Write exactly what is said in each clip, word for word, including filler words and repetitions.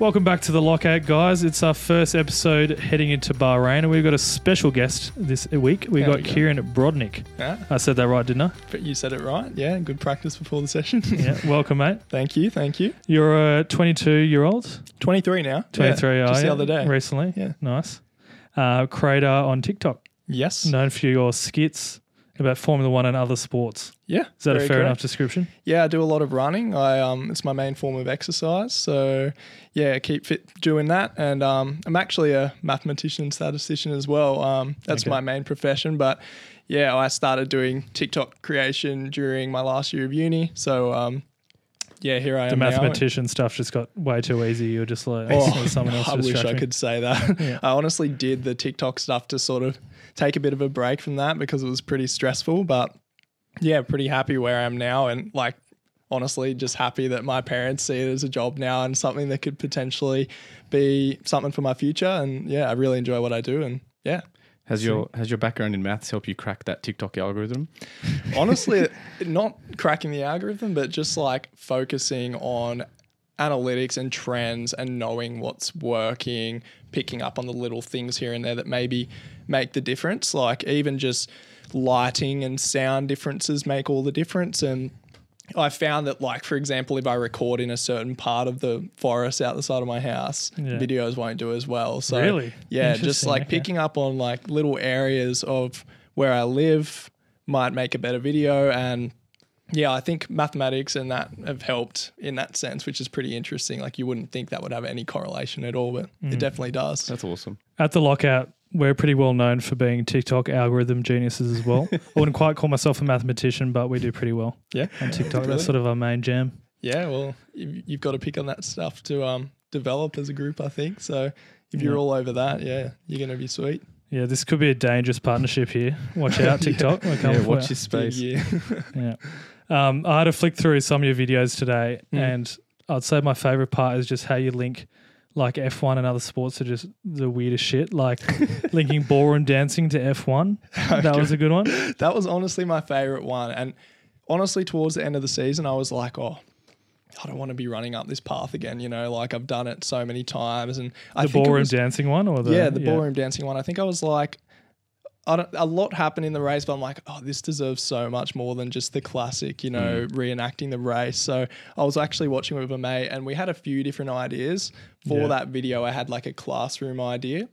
Welcome back to the Lockout, guys. It's our first episode heading into Bahrain, and we've got a special guest this week. We've got we Kieran Brodnick. Yeah. I said that right, didn't I? But you said it right. Yeah, good practice before the session. Yeah, welcome, mate. Thank you, thank you. You're a twenty-two-year-old? twenty-three now. twenty-three, yeah. Just the other day. Recently, yeah. Nice. Uh, creator on TikTok. Yes. Known for your skits about Formula One and other sports. Yeah. Is that a fair correct. enough description? Yeah, I do a lot of running. I um, it's my main form of exercise. So, yeah, keep fit doing that. And um, I'm actually a mathematician, statistician as well. Um, that's okay. my main profession. But, yeah, I started doing TikTok creation during my last year of uni. So, um, yeah, here I the am The mathematician now. Stuff just got way too easy. You're just like, oh, someone else I wish I me. could say that. Yeah. I honestly did the TikTok stuff to sort of take a bit of a break from that because it was pretty stressful, but yeah, pretty happy where I am now. And like, honestly, just happy that my parents see it as a job now and something that could potentially be something for my future. And yeah, I really enjoy what I do. And yeah. Has your has your background in maths helped you crack that TikTok algorithm? Honestly, not cracking the algorithm, but just like focusing on analytics and trends and knowing what's working, picking up on the little things here and there that maybe make the difference. Like even just lighting and sound differences make all the difference. And I found that, like, for example, if I record in a certain part of the forest out the side of my house, yeah. videos won't do as well. So, really? Yeah, just like okay. picking up on like little areas of where I live might make a better video. And yeah, I think mathematics and that have helped in that sense, which is pretty interesting. Like, you wouldn't think that would have any correlation at all, but mm. it definitely does. That's awesome. At the Lockout, we're pretty well known for being TikTok algorithm geniuses as well. I wouldn't quite call myself a mathematician, but we do pretty well yeah. on TikTok. Really? That's sort of our main jam. Yeah, well, you've got to pick on that stuff to um, develop as a group, I think. So if you're yeah. all over that, yeah, you're going to be sweet. Yeah, this could be a dangerous partnership here. Watch out, TikTok. yeah. yeah, watch this space. Yeah. yeah. Um, I had to flick through some of your videos today, mm. and I'd say my favourite part is just how you link – like F one and other sports are just the weirdest shit, like linking ballroom dancing to F one. That okay. was a good one. That was honestly my favourite one. And honestly, towards the end of the season, I was like, oh, I don't want to be running up this path again. You know, like I've done it so many times. And I The think ballroom was, dancing one? or the Yeah, the yeah. ballroom dancing one. I think I was like, I don't, a lot happened in the race, but I'm like, oh, this deserves so much more than just the classic, you know, mm. reenacting the race. So I was actually watching with a mate and we had a few different ideas for yeah. that video. I had like a classroom idea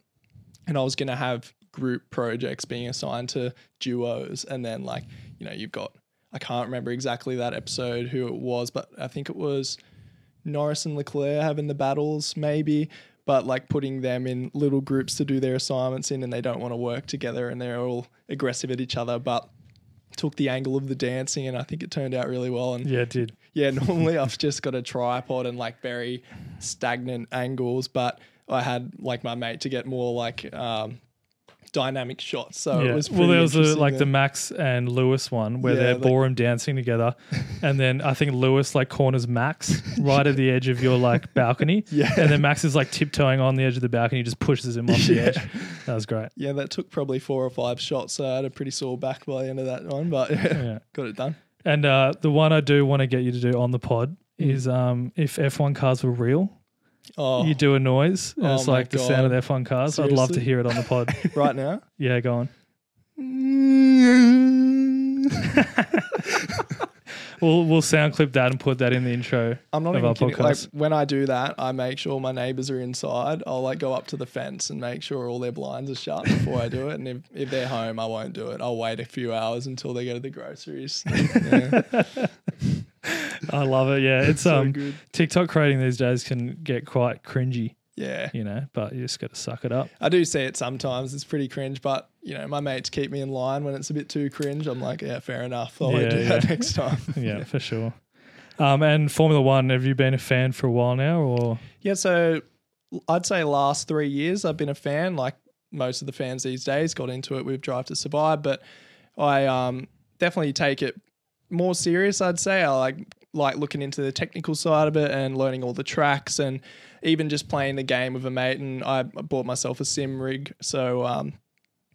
and I was going to have group projects being assigned to duos. And then like, you know, you've got, I can't remember exactly that episode who it was, but I think it was Norris and Leclerc having the battles maybe, but like putting them in little groups to do their assignments in and they don't want to work together and they're all aggressive at each other, but took the angle of the dancing and I think it turned out really well. And yeah, it did. Yeah, normally I've just got a tripod and like very stagnant angles, but I had like my mate to get more like um, dynamic shots. So yeah. it was pretty Well, there was a, like then. the Max and Lewis one where yeah, they're ballroom like, dancing together. And then I think Lewis like corners Max right at the edge of your like balcony. Yeah. And then Max is like tiptoeing on the edge of the balcony, just pushes him off yeah. the edge. That was great. Yeah, that took probably four or five shots. So I had a pretty sore back by the end of that one, but yeah, yeah. got it done. And uh, the one I do want to get you to do on the pod mm. is um, if F one cars were real. Oh. You do a noise and oh it's like the God. sound of F one cars. Seriously? I'd love to hear it on the pod. Right now? Yeah, go on. we'll we'll sound clip that and put that in the intro I'm not of even our kidding. podcast. Like, when I do that, I make sure my neighbours are inside. I'll like go up to the fence and make sure all their blinds are shut before I do it. And if, if they're home, I won't do it. I'll wait a few hours until they go to the groceries. Yeah. I love it. Yeah, it's, it's so um good. TikTok creating these days can get quite cringy. Yeah, you know, but you just got to suck it up. I do see it sometimes. It's pretty cringe, but you know, my mates keep me in line when it's a bit too cringe. I'm like, yeah, fair enough. I'll yeah, do yeah. that next time. yeah, yeah, for sure. Um, and Formula One, have you been a fan for a while now, or? Yeah, so I'd say last three years I've been a fan. Like most of the fans these days, got into it with Drive to Survive, but I um definitely take it more serious, I'd say. I like like looking into the technical side of it and learning all the tracks and even just playing the game with a mate. And I bought myself a sim rig, so um,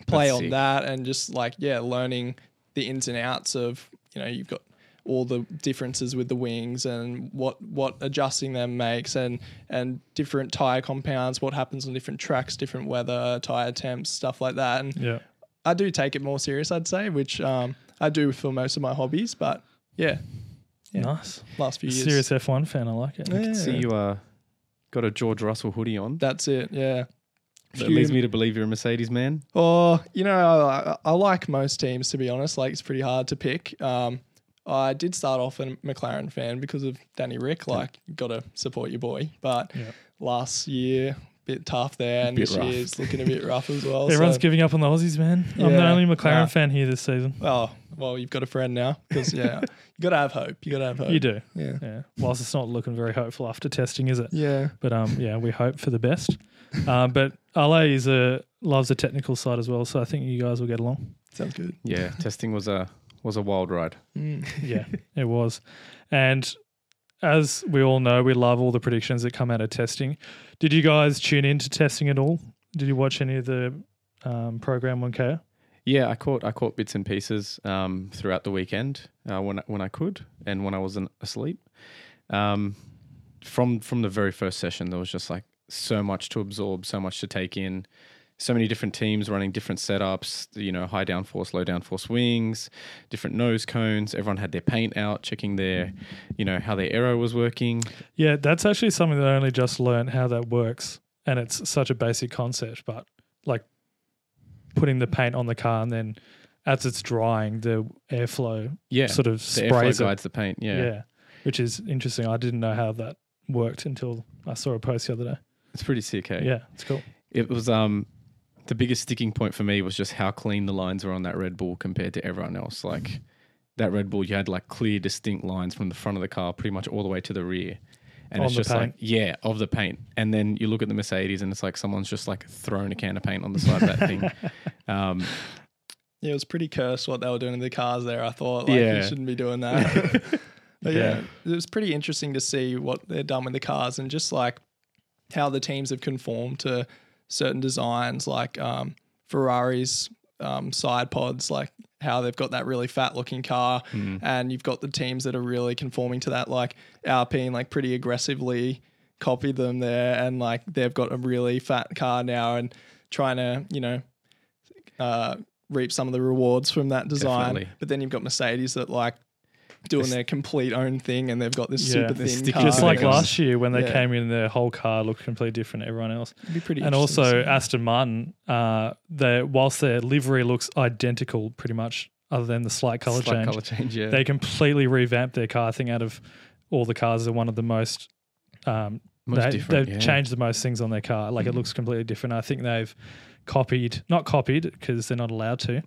play That's on sick. that and just like, yeah, learning the ins and outs of, you know, you've got all the differences with the wings and what what adjusting them makes, and and different tyre compounds, what happens on different tracks, different weather, tyre temps, stuff like that. And yeah. I do take it more serious, I'd say, which um, I do for most of my hobbies. But yeah. yeah. Nice. Last few years. Serious F one fan, I like it. Yeah. I can see you uh, got a George Russell hoodie on. That's it, yeah. That leads me to believe you're a Mercedes man. Oh, you know, I, I like most teams, to be honest. Like, it's pretty hard to pick. Um, I did start off a McLaren fan because of Danny Rick. Like, yeah. got to support your boy. But yeah. last year, bit tough there. And this year's looking a bit rough as well. Everyone's so. giving up on the Aussies, man. Yeah. I'm the only McLaren nah. fan here this season. Oh, well, you've got a friend now. Because, yeah, you got to have hope. you got to have hope. You do. Yeah. yeah. Whilst it's not looking very hopeful after testing, is it? Yeah. But, um, yeah, we hope for the best. Uh, but Ale is a, loves the technical side as well, so I think you guys will get along. Sounds good. Yeah, testing was a was a wild ride. Mm. Yeah, it was. And as we all know, we love all the predictions that come out of testing. Did you guys tune into testing at all? Did you watch any of the um, program on K O? Yeah, I caught I caught bits and pieces um, throughout the weekend uh, when when I could and when I wasn't asleep. Um, from from the very first session, there was just like. so much to absorb, so much to take in, so many different teams running different setups, you know, high downforce, low downforce wings, different nose cones. Everyone had their paint out, checking their, you know, how their aero was working. Yeah, that's actually something that I only just learned how that works. And it's such a basic concept, but like putting the paint on the car and then as it's drying, the airflow yeah, sort of sprays it. The airflow guides the paint, yeah. Yeah, which is interesting. I didn't know how that worked until I saw a post the other day. It's pretty sick, hey? Yeah, it's cool. It was um, the biggest sticking point for me was just how clean the lines were on that Red Bull compared to everyone else. Like that Red Bull, you had like clear, distinct lines from the front of the car pretty much all the way to the rear. And on it's just paint. like, yeah, of the paint. And then you look at the Mercedes and it's like someone's just like thrown a can of paint on the side of that thing. Um, yeah, it was pretty cursed what they were doing to the cars there, I thought. Like, yeah. You shouldn't be doing that. But yeah, yeah, it was pretty interesting to see what they've done with the cars and just like, how the teams have conformed to certain designs, like um, Ferrari's um, side pods, like how they've got that really fat looking car, mm. and you've got the teams that are really conforming to that, like Alpine, like pretty aggressively copy them there, and like they've got a really fat car now and trying to, you know, uh, reap some of the rewards from that design. Definitely. But then you've got Mercedes that like, doing it's their complete own thing, and they've got this yeah, super thin car. Just like last year when they yeah. came in, their whole car looked completely different to everyone else. It'd be pretty and also Aston Martin, uh, they, whilst their livery looks identical pretty much other than the slight colour slight change, colour change yeah. they completely revamped their car. I think out of all the cars, they're one of the most... Um, most they, different, They've yeah. changed the most things on their car. Like mm-hmm. it looks completely different. I think they've copied... Not copied because they're not allowed to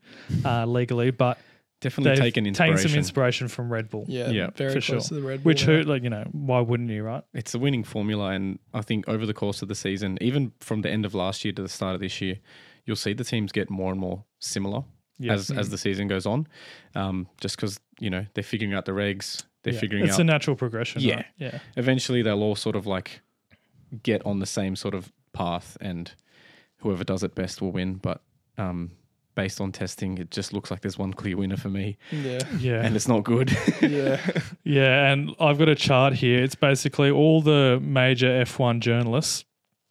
uh, legally, but... Definitely taken inspiration. Taken some inspiration from Red Bull. Yeah, yeah very for close sure. to the Red Bull. Which, who, like, you know, why wouldn't you, right? It's a winning formula, and I think over the course of the season, even from the end of last year to the start of this year, you'll see the teams get more and more similar yeah. as mm-hmm. as the season goes on, um, just because, you know, they're figuring out the regs, they're yeah. figuring it's out... It's a natural progression, yeah. Right? Yeah. Eventually, they'll all sort of, like, get on the same sort of path, and whoever does it best will win, but... um based on testing, it just looks like there's one clear winner for me. Yeah. Yeah. And it's not good. yeah. Yeah. And I've got a chart here. It's basically all the major F one journalists.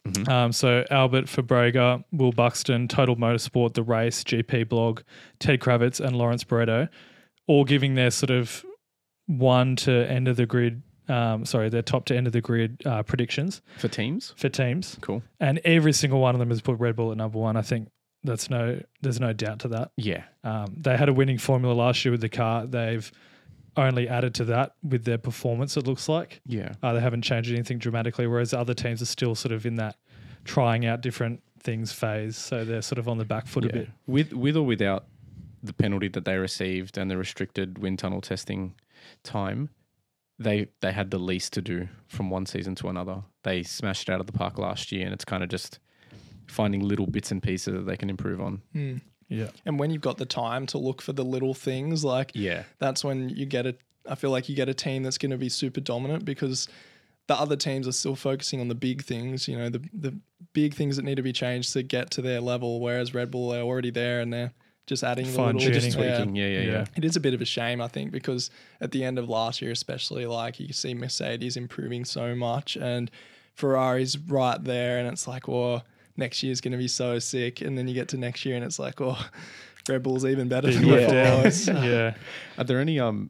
Mm-hmm. Um, so Albert Fabrega, Will Buxton, Total Motorsport, The Race, G P Blog, Ted Kravitz, and Lawrence Barreto, all giving their sort of one to end of the grid, um, sorry, their top to end of the grid uh, predictions. For teams? For teams. Cool. And every single one of them has put Red Bull at number one, I think. That's no, there's no doubt to that. Yeah. Um, they had a winning formula last year with the car. They've only added to that with their performance, it looks like. Yeah. Uh, they haven't changed anything dramatically, whereas other teams are still sort of in that trying out different things phase. So they're sort of on the back foot yeah. a bit. With, with or without the penalty that they received and the restricted wind tunnel testing time, they they had the least to do from one season to another. They smashed it out of the park last year, and it's kind of just... finding little bits and pieces that they can improve on. Mm. Yeah. And when you've got the time to look for the little things, like yeah. that's when you get a I feel like you get a team that's going to be super dominant because the other teams are still focusing on the big things, you know, the the big things that need to be changed to get to their level, whereas Red Bull are already there and they're just adding a little, just tweaking. Yeah. Yeah, yeah, yeah. It is a bit of a shame, I think, because at the end of last year, especially, like, you see Mercedes improving so much and Ferrari's right there, and it's like, well, next year's going to be so sick. And then you get to next year and it's like, well, Red Bull's even better. Than yeah. yeah. yeah. Are there any um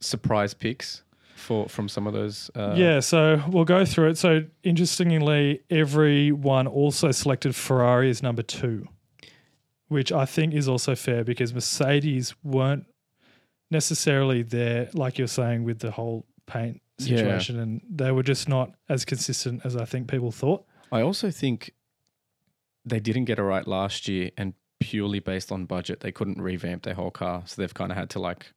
surprise picks for from some of those? Uh, yeah, so we'll go through it. So interestingly, everyone also selected Ferrari as number two, which I think is also fair because Mercedes weren't necessarily there, like you're saying, with the whole paint situation, yeah. and they were just not as consistent as I think people thought. I also think they didn't get it right last year, and purely based on budget, they couldn't revamp their whole car, so they've kind of had to like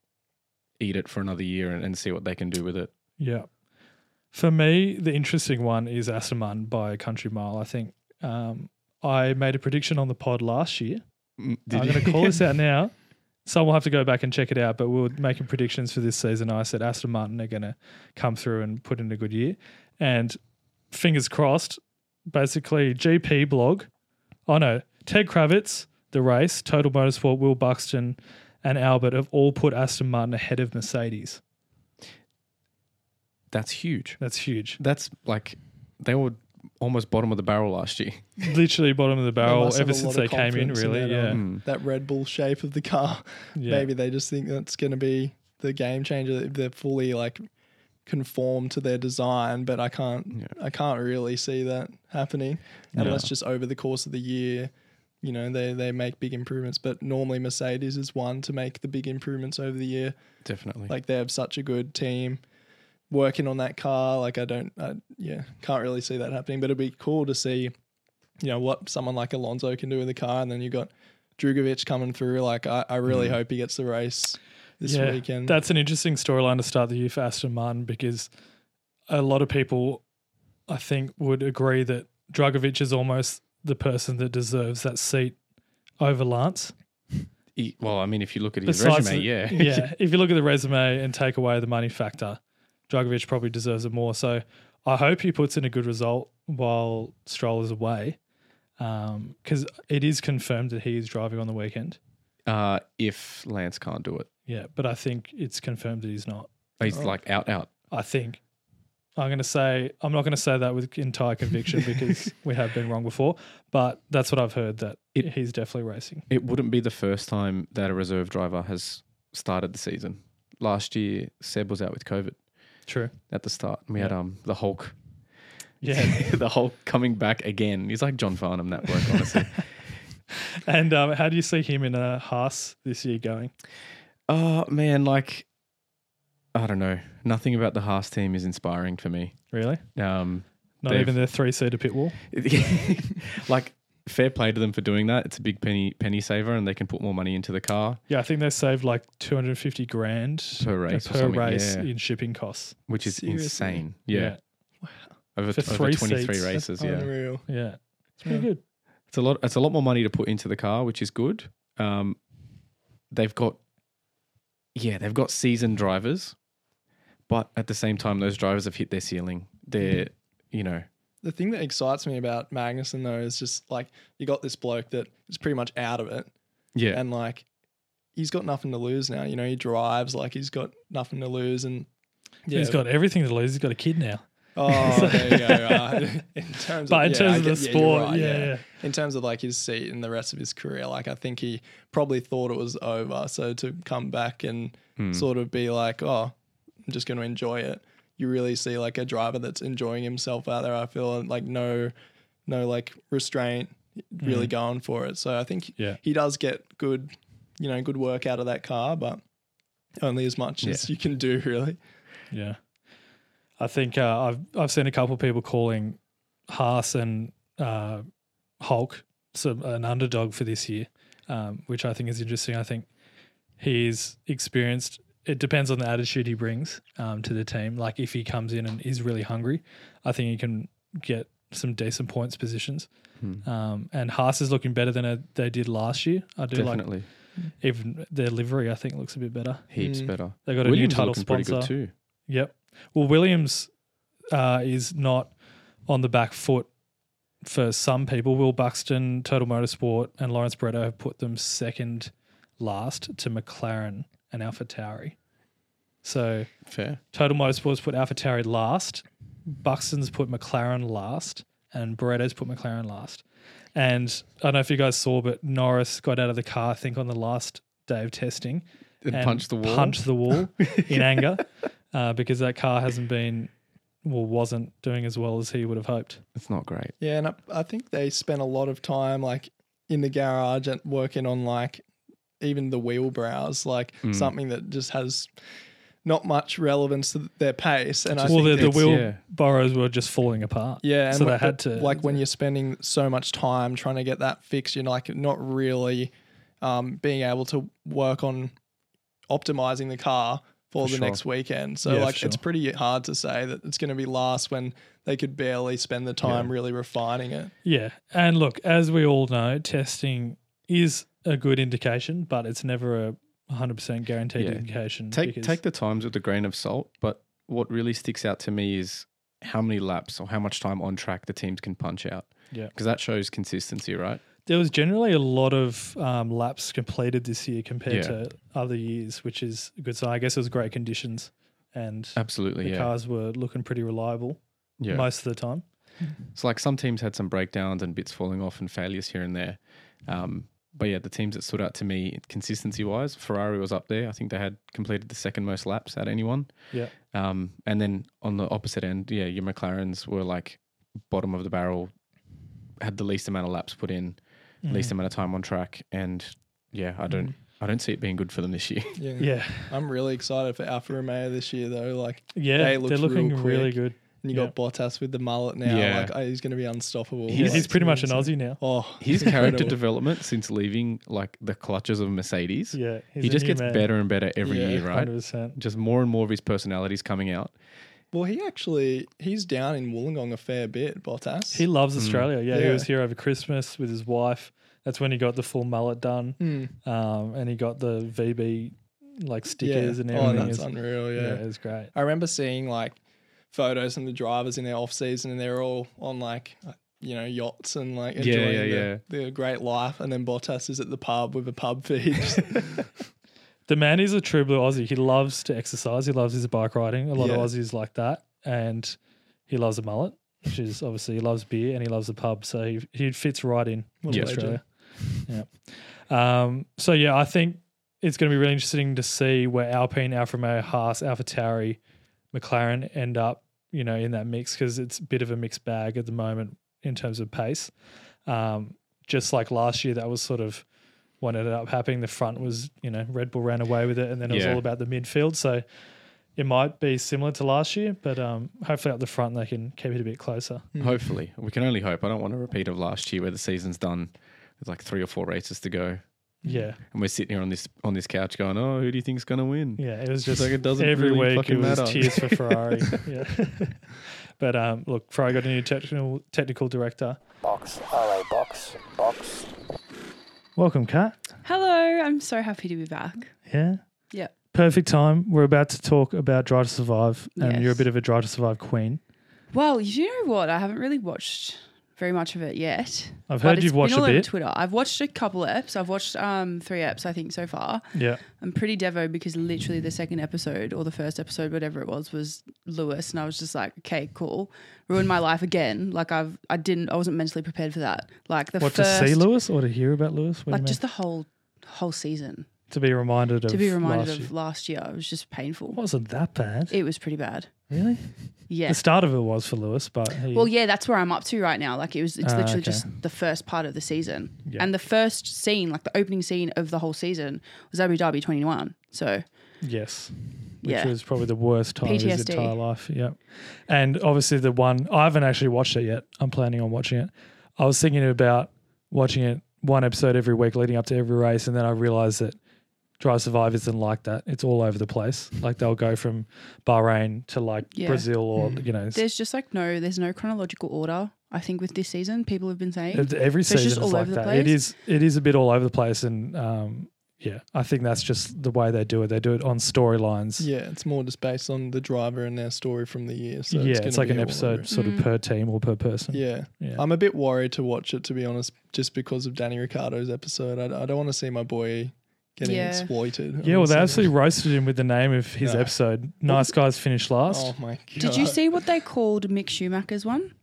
eat it for another year and, and see what they can do with it. Yeah. For me, the interesting one is Aston Martin by a country mile. I think um, I made a prediction on the pod last year. Did I'm going to call this out now. Someone will have to go back and check it out, but we were making predictions for this season. I said Aston Martin are going to come through and put in a good year. And fingers crossed, basically G P blog, oh no, Ted Kravitz, The Race, Total Motorsport, Will Buxton and Albert have all put Aston Martin ahead of Mercedes. That's huge. That's huge. That's like they were almost bottom of the barrel last year. Literally bottom of the barrel they ever since they came in, really. In that, yeah. Um, mm. that Red Bull shape of the car. Yeah. Maybe they just think that's going to be the game changer. They're fully like conform to their design, but I can't yeah. I can't really see that happening unless no. just over the course of the year, you know, they, they make big improvements. But normally Mercedes is one to make the big improvements over the year. Definitely. Like they have such a good team working on that car. Like I don't, I, yeah, can't really see that happening. But it'd be cool to see, you know, what someone like Alonso can do with the car. And then you've got Drugovich coming through. Like I, I really mm-hmm. hope he gets the race this yeah, weekend. That's an interesting storyline to start the year for Aston Martin because a lot of people, I think, would agree that Drugovich is almost the person that deserves that seat over Lance. He, well, I mean, if you look at his Besides resume, the, yeah. yeah, if you look at the resume and take away the money factor, Drugovich probably deserves it more. So I hope he puts in a good result while Stroll is away because um, it is confirmed that he is driving on the weekend. Uh, if Lance can't do it. Yeah, but I think it's confirmed that he's not. He's oh. like out, out. I think. I'm going to say, I'm not going to say that with entire conviction because we have been wrong before, but that's what I've heard that it, he's definitely racing. It wouldn't be the first time that a reserve driver has started the season. Last year, Seb was out with COVID. True. At the start. We yeah. had um the Hulk. Yeah. the Hulk coming back again. He's like John Farnham, that bloke, honestly. And um, how do you see him in a Haas this year going? Oh, man, like... I don't know. Nothing about the Haas team is inspiring for me. Really? Um, Not even their three-seater pit wall? Like, fair play to them for doing that. It's a big penny penny saver and they can put more money into the car. Yeah, I think they saved like two hundred fifty grand per race, per race yeah. in shipping costs. Which is Seriously? insane. Yeah. yeah. Wow. Over, for over three twenty-three seats. races. That's yeah. unreal. Yeah. It's pretty yeah. good. It's a lot It's a lot more money to put into the car, which is good. Um, they've got, yeah, they've got seasoned drivers. But at the same time, those drivers have hit their ceiling. They're, you know. The thing that excites me about Magnussen, though, is just like you got this bloke that is pretty much out of it. Yeah. And like he's got nothing to lose now. You know, he drives like he's got nothing to lose. And yeah. he's got everything to lose. He's got a kid now. Oh, so there you go. Uh, in terms but of, in yeah, terms of get, the yeah, sport, right, yeah, yeah. yeah. In terms of like his seat and the rest of his career, like I think he probably thought it was over. So to come back and mm. sort of be like, oh, I'm just going to enjoy it. You really see like a driver that's enjoying himself out there. I feel like no, no like restraint, really mm. going for it. So I think yeah. he does get good, you know, good work out of that car, but only as much yeah. as you can do, really. Yeah, I think uh, I've I've seen a couple of people calling Haas and uh, Hulk some, an underdog for this year, um, which I think is interesting. I think he's experienced. It depends on the attitude he brings um, to the team. Like if he comes in and is really hungry, I think he can get some decent points positions. Hmm. Um, and Haas is looking better than a, they did last year. I do Definitely. like even their livery, I think, looks a bit better. Heaps mm. better. They got a Williams new title sponsor. Pretty good too. Yep. Well, Williams uh, is not on the back foot for some people. Will Buxton, Total Motorsport and Lawrence Barretto have put them second last to McLaren and AlphaTauri. So fair. Total Motorsports put AlphaTauri last, Buxton's put McLaren last, and Beretto's put McLaren last. And I don't know if you guys saw, but Norris got out of the car, I think, on the last day of testing. And, and punched the wall. Punched the wall in anger uh, because that car hasn't been, well, wasn't doing as well as he would have hoped. It's not great. Yeah, and I, I think they spent a lot of time, like, in the garage and working on, like, even the wheel brows, like mm. something that just has not much relevance to their pace. And I well, think the, the wheel yeah. borrows were just falling apart. Yeah. And so like, they had to. Like when you're spending so much time trying to get that fixed, you're like not really um, being able to work on optimizing the car for, for the sure. next weekend. So yeah, like sure. it's pretty hard to say that it's going to be last when they could barely spend the time yeah. really refining it. Yeah. And look, as we all know, testing is a good indication, but it's never a one hundred percent guaranteed yeah. indication. Take take the times with a grain of salt, but what really sticks out to me is how many laps or how much time on track the teams can punch out. Yeah. Because that shows consistency, right? There was generally a lot of um, laps completed this year compared yeah. to other years, which is a good sign. I guess it was great conditions and absolutely, the yeah. cars were looking pretty reliable yeah. most of the time. It's like some teams had some breakdowns and bits falling off and failures here and there. Um, but yeah, the teams that stood out to me consistency-wise, Ferrari was up there. I think they had completed the second most laps out of anyone. Yeah. Um, and then on the opposite end, yeah, your McLarens were like bottom of the barrel, had the least amount of laps put in. Least amount of time on track, and yeah, I don't, I don't see it being good for them this year. Yeah, yeah. I'm really excited for Alfa Romeo this year, though. Like, yeah, they looked they're looking real quick, really good. And you yeah. got Bottas with the mullet now. Yeah. Like, oh, he's going to be unstoppable. He's, like, he's pretty much an Aussie now. Oh, his character development since leaving like the clutches of Mercedes. Yeah, he just gets man. better and better every yeah, year, right? one hundred percent. Just more and more of his personality's coming out. Well, he actually, he's down in Wollongong a fair bit, Bottas. He loves Australia. Mm. Yeah, yeah, he was here over Christmas with his wife. That's when he got the full mullet done. Mm. Um, and he got the V B, like, stickers yeah. and everything. Oh, that's was, unreal, yeah. Yeah, it was great. I remember seeing, like, photos from the drivers in their off-season and they're all on, like, you know, yachts and, like, enjoying yeah, yeah, yeah. The, the great life. And then Bottas is at the pub with a pub feed. The man is a true blue Aussie. He loves to exercise. He loves his bike riding. A lot yeah. of Aussies like that. And he loves a mullet, which is obviously he loves beer and he loves the pub. So he he fits right in with yeah, Australia. Legend. Yeah. Um, so, yeah, I think it's going to be really interesting to see where Alpine, Alfa Romeo, Haas, AlphaTauri, McLaren end up, you know, in that mix because it's a bit of a mixed bag at the moment in terms of pace. Um, just like last year, that was sort of what ended up happening. The front was, you know, Red Bull ran away with it and then it yeah. was all about the midfield. So it might be similar to last year, but um, hopefully up the front they can keep it a bit closer. Hopefully. We can only hope. I don't want a repeat of last year where the season's done with like three or four races to go. Yeah. And we're sitting here on this on this couch going, oh, who do you think's going to win? Yeah, it was just like it doesn't every really week it was matter. Cheers for Ferrari. yeah. But um, look, Ferrari got a new technical, technical director. Box, hello, box, box. Welcome, Kat. Hello. I'm so happy to be back. Yeah? Yeah. Perfect time. We're about to talk about Drive to Survive, and yes. you're a bit of a Drive to Survive queen. Well, you know what? I haven't really watched very much of it yet. I've heard you've watched a bit. It's been all over Twitter. I've watched a couple eps. I've watched um, three eps, I think, so far. Yeah. I'm pretty devo because literally the second episode or the first episode, whatever it was, was Lewis, and I was just like, okay, cool. Ruined my life again. Like I've, I didn't, I wasn't mentally prepared for that. Like the what, first, to see Lewis or to hear about Lewis? What like just the whole, whole season. To be reminded of to be reminded last of year. last year, it was just painful. It wasn't that bad. It was pretty bad. Really? Yeah. The start of it was for Lewis, but hey. Well, yeah, that's where I'm up to right now. Like it was, it's uh, literally okay. just the first part of the season, yeah. and the first scene, like the opening scene of the whole season, was Abu Dhabi twenty-one. So. Yes. Which yeah. was probably the worst time P T S D. Of his entire life. Yeah. And obviously the one I haven't actually watched it yet. I'm planning on watching it. I was thinking about watching it one episode every week leading up to every race, and then I realized that Drive Survive isn't like that. It's all over the place. Like they'll go from Bahrain to like yeah. Brazil or, mm. you know. There's just like no, there's no chronological order, I think, with this season. People have been saying. Every so season it's just all is all like over that. The place. It is, it is a bit all over the place. And um, yeah, I think that's just the way they do it. They do it on storylines. Yeah, it's more just based on the driver and their story from the year. So yeah, it's, it's like an episode sort of mm. per team or per person. Yeah. yeah. I'm a bit worried to watch it, to be honest, just because of Danny Ricciardo's episode. I, I don't want to see my boy getting yeah. exploited. Yeah, well, they absolutely roasted him with the name of his no. episode. Nice guys finish last. Oh, my God. Did you see what they called Mick Schumacher's one?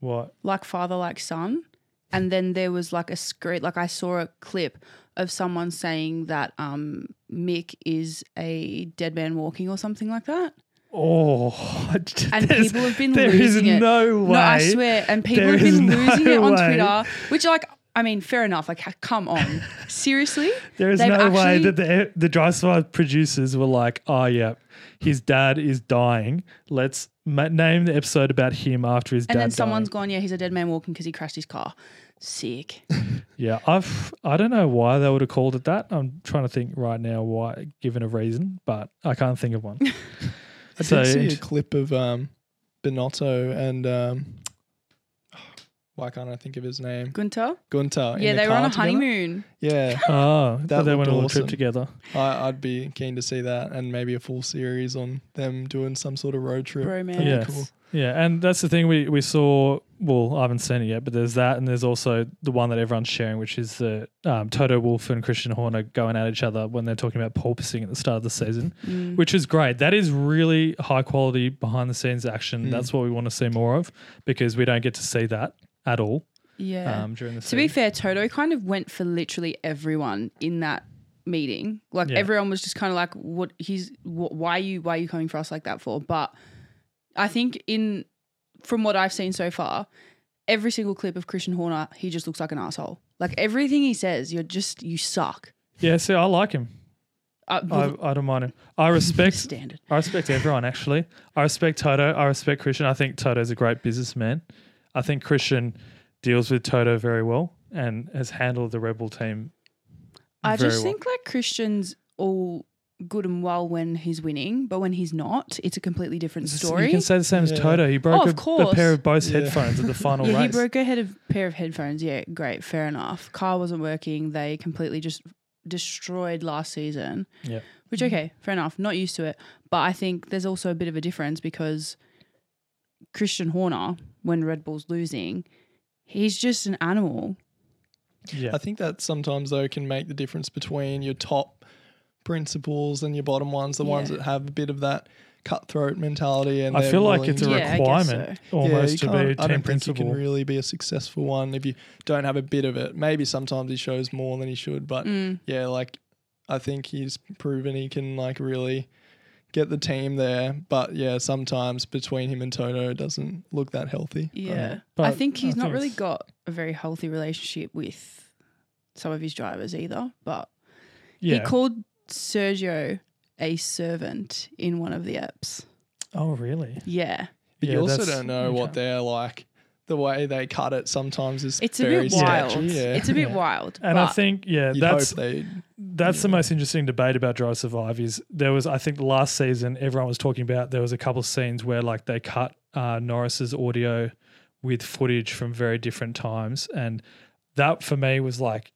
What? Like father, like son. And then there was like a screen, like I saw a clip of someone saying that um, Mick is a dead man walking or something like that. Oh, and people have been there losing is it. No way. No, I swear. And people there have been no losing it on way. Twitter, which, like, I mean, fair enough. Like, come on, seriously. There is They've no way that the the Drive to Survive producers were like, oh yeah, his dad is dying. Let's ma- name the episode about him after his and dad. And then someone's dying. Gone, yeah, he's a dead man walking because he crashed his car. Sick. Yeah, I've I don't know why they would have called it that. I'm trying to think right now why, given a reason, but I can't think of one. I did so, see a clip of um, Benotto and um, why can't I think of his name? Gunther? Gunther. Yeah, they the were on a together. honeymoon. Yeah. Oh, that they went awesome. on a trip together. I, I'd be keen to see that and maybe a full series on them doing some sort of road trip. Romance. Yeah, cool. Yeah, and that's the thing we, we saw, well, I haven't seen it yet, but there's that and there's also the one that everyone's sharing, which is the um, Toto Wolff and Christian Horner going at each other when they're talking about porpoising at the start of the season, mm. which is great. That is really high quality behind the scenes action. Mm. That's what we want to see more of because we don't get to see that at all. Yeah. Um, during the season. To be fair, Toto kind of went for literally everyone in that meeting. Like yeah. everyone was just kind of like, "What? He's wh- why are you why are you coming for us like that for?" But I think in from what I've seen so far, every single clip of Christian Horner, he just looks like an asshole. Like everything he says, you're just you suck. Yeah, see, I like him. Uh, I, I don't mind him. I respect standard. I respect everyone. Actually, I respect Toto. I respect Christian. I think Toto's a great businessman. I think Christian deals with Toto very well and has handled the Red Bull team. I very just well. think like Christian's all good and well when he's winning, but when he's not, it's a completely different story. You can say the same yeah. as Toto. He broke oh, a, a pair of Bose yeah. headphones at the final yeah, race. He broke a head of, pair of headphones. Yeah, great, fair enough. Car wasn't working. They completely just destroyed last season. Yeah, which okay, fair enough. Not used to it, but I think there's also a bit of a difference because Christian Horner, when Red Bull's losing, he's just an animal. Yeah, I think that sometimes though can make the difference between your top principles and your bottom ones, the yeah. ones that have a bit of that cutthroat mentality. And I feel like it's a yeah, requirement so. almost yeah, to be a team principle. I don't principle. think you can really be a successful one if you don't have a bit of it. Maybe sometimes he shows more than he should, but mm. yeah, like I think he's proven he can like really get the team there, but yeah, sometimes between him and Toto it doesn't look that healthy. Yeah, but I think he's I not think really got a very healthy relationship with some of his drivers either. But yeah. he called Sergio a servant in one of the apps. Oh, really? Yeah. But yeah, you also don't know what they're like. The way they cut it sometimes is it's very a bit wild. Yeah. It's a bit yeah. wild. And I think, yeah, that's that's yeah. the most interesting debate about Drive to Survive is there was, I think last season everyone was talking about there was a couple of scenes where like they cut uh, Norris's audio with footage from very different times, and that for me was like,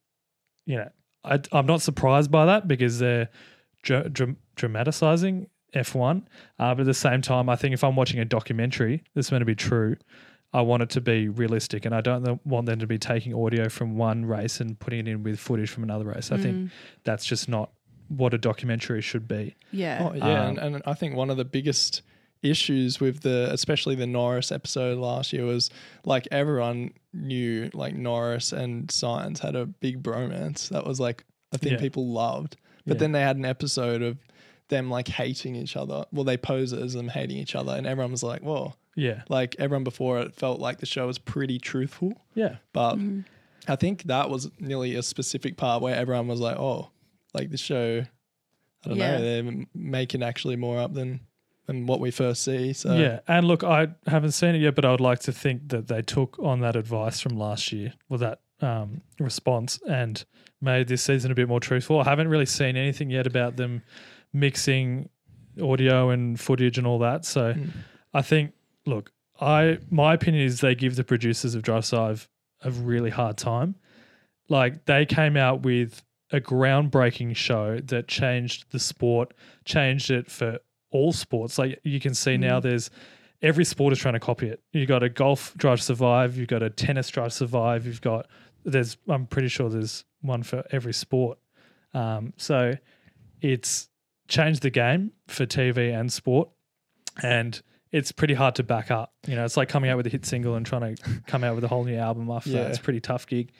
you know, I, I'm not surprised by that because they're dra- dra- dramatising F one, uh, but at the same time I think if I'm watching a documentary that's meant to be true, I want it to be realistic, and I don't want them to be taking audio from one race and putting it in with footage from another race. I mm. think that's just not what a documentary should be. Yeah. Oh, yeah, um, and, and I think one of the biggest issues with the, especially the Norris episode last year was like everyone knew like Norris and Sainz had a big bromance. That was like a thing yeah. people loved. But yeah. then they had an episode of them like hating each other. Well, they pose it as them hating each other, and everyone was like, whoa. Yeah. Like everyone before it felt like the show was pretty truthful. Yeah. But mm-hmm. I think that was nearly a specific part where everyone was like, oh, like the show, I don't yeah. know, they're making actually more up than, than what we first see. So yeah. And look, I haven't seen it yet, but I would like to think that they took on that advice from last year or that um, response and made this season a bit more truthful. I haven't really seen anything yet about them mixing audio and footage and all that. So mm. I think... Look, I my opinion is they give the producers of Drive to Survive a really hard time. Like they came out with a groundbreaking show that changed the sport, changed it for all sports. Like you can see mm. now there's every sport is trying to copy it. You got a golf Drive to Survive, you've got a tennis Drive to Survive, you've got there's I'm pretty sure there's one for every sport. Um, so it's changed the game for T V and sport, and it's pretty hard to back up. You know, it's like coming out with a hit single and trying to come out with a whole new album after yeah. that. It's a pretty tough gig.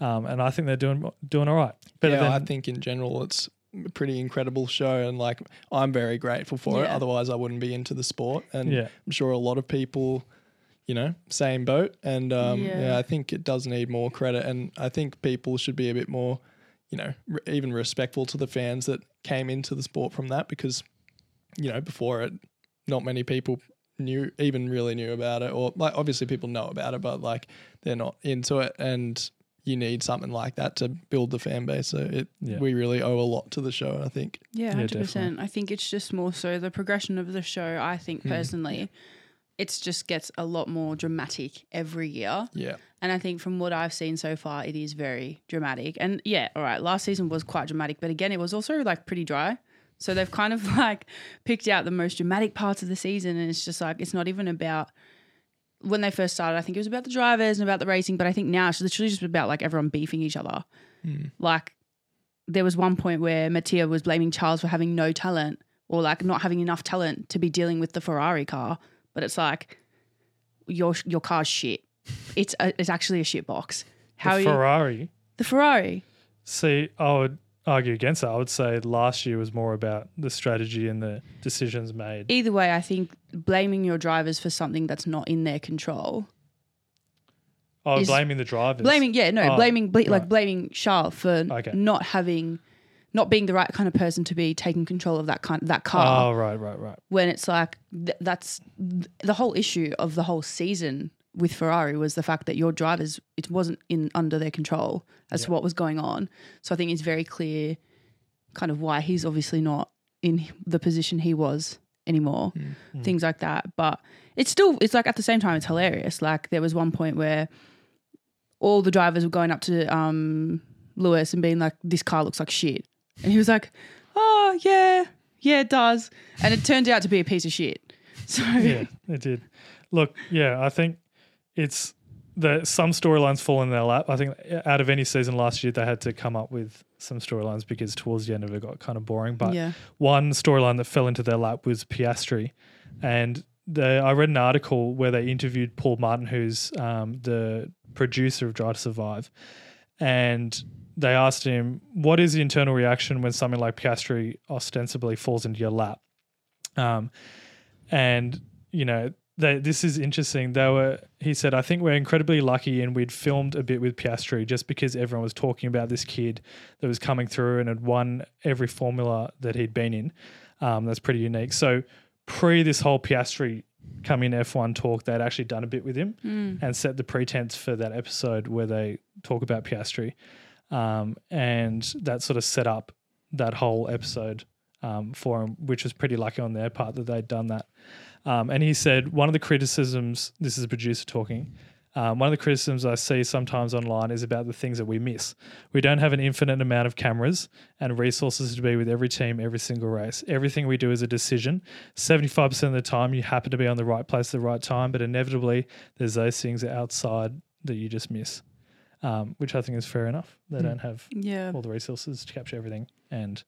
Um, and I think they're doing doing all right. Better yeah, than, I think in general it's a pretty incredible show, and like I'm very grateful for yeah. it. Otherwise I wouldn't be into the sport, and yeah. I'm sure a lot of people, you know, same boat. And um, yeah. yeah, I think it does need more credit, and I think people should be a bit more, you know, re- even respectful to the fans that came into the sport from that, because, you know, before it, not many people knew, even really knew about it, or like obviously people know about it, but like they're not into it, and you need something like that to build the fan base. So it, yeah. we really owe a lot to the show, I think. Yeah, one hundred percent. Yeah, definitely. I think it's just more so the progression of the show, I think personally. Mm. It just gets a lot more dramatic every year. Yeah. And I think from what I've seen so far, it is very dramatic. And yeah, all right, last season was quite dramatic, but again, it was also like pretty dry. So they've kind of like picked out the most dramatic parts of the season, and it's just like it's not even about – when they first started, I think it was about the drivers and about the racing, but I think now it's literally just about like everyone beefing each other. Mm. Like there was one point where Mattia was blaming Charles for having no talent, or like not having enough talent to be dealing with the Ferrari car, but it's like your your car's shit. It's a, it's actually a shit box. How the Ferrari? You, the Ferrari. See, I would argue against that. I would say last year was more about the strategy and the decisions made. Either way, I think blaming your drivers for something that's not in their control. Oh, blaming the drivers. Blaming, yeah, no, oh, blaming bl- right. like blaming Charles for okay. not having, not being the right kind of person to be taking control of that kind that car. Oh, right, right, right. When it's like th- that's th- the whole issue of the whole season with Ferrari was the fact that your drivers, it wasn't in under their control as yep. to what was going on. So I think it's very clear kind of why he's obviously not in the position he was anymore, mm. things like that. But it's still, it's like at the same time, it's hilarious. Like there was one point where all the drivers were going up to um, Lewis and being like, this car looks like shit. And he was like, oh yeah, yeah, it does. And it turned out to be a piece of shit. So yeah, it did. Look, yeah, I think, it's that some storylines fall in their lap. I think out of any season last year, they had to come up with some storylines because towards the end of it got kind of boring. But yeah. one storyline that fell into their lap was Piastri. And they, I read an article where they interviewed Paul Martin, who's um, the producer of Drive to Survive. And they asked him, what is the internal reaction when something like Piastri ostensibly falls into your lap? Um, and, you know, They, this is interesting. They were, he said, I think we're incredibly lucky, and we'd filmed a bit with Piastri just because everyone was talking about this kid that was coming through and had won every formula that he'd been in. Um, that's pretty unique. So pre this whole Piastri come in F one talk, they'd actually done a bit with him mm. and set the pretense for that episode where they talk about Piastri. Um, and that sort of set up that whole episode um, for him, which was pretty lucky on their part that they'd done that. Um, and he said, one of the criticisms, this is a producer talking, um, one of the criticisms I see sometimes online is about the things that we miss. We don't have an infinite amount of cameras and resources to be with every team, every single race. Everything we do is a decision. seventy-five percent of the time you happen to be on the right place at the right time, but inevitably there's those things outside that you just miss, um, which I think is fair enough. They mm. don't have yeah. all the resources to capture everything, and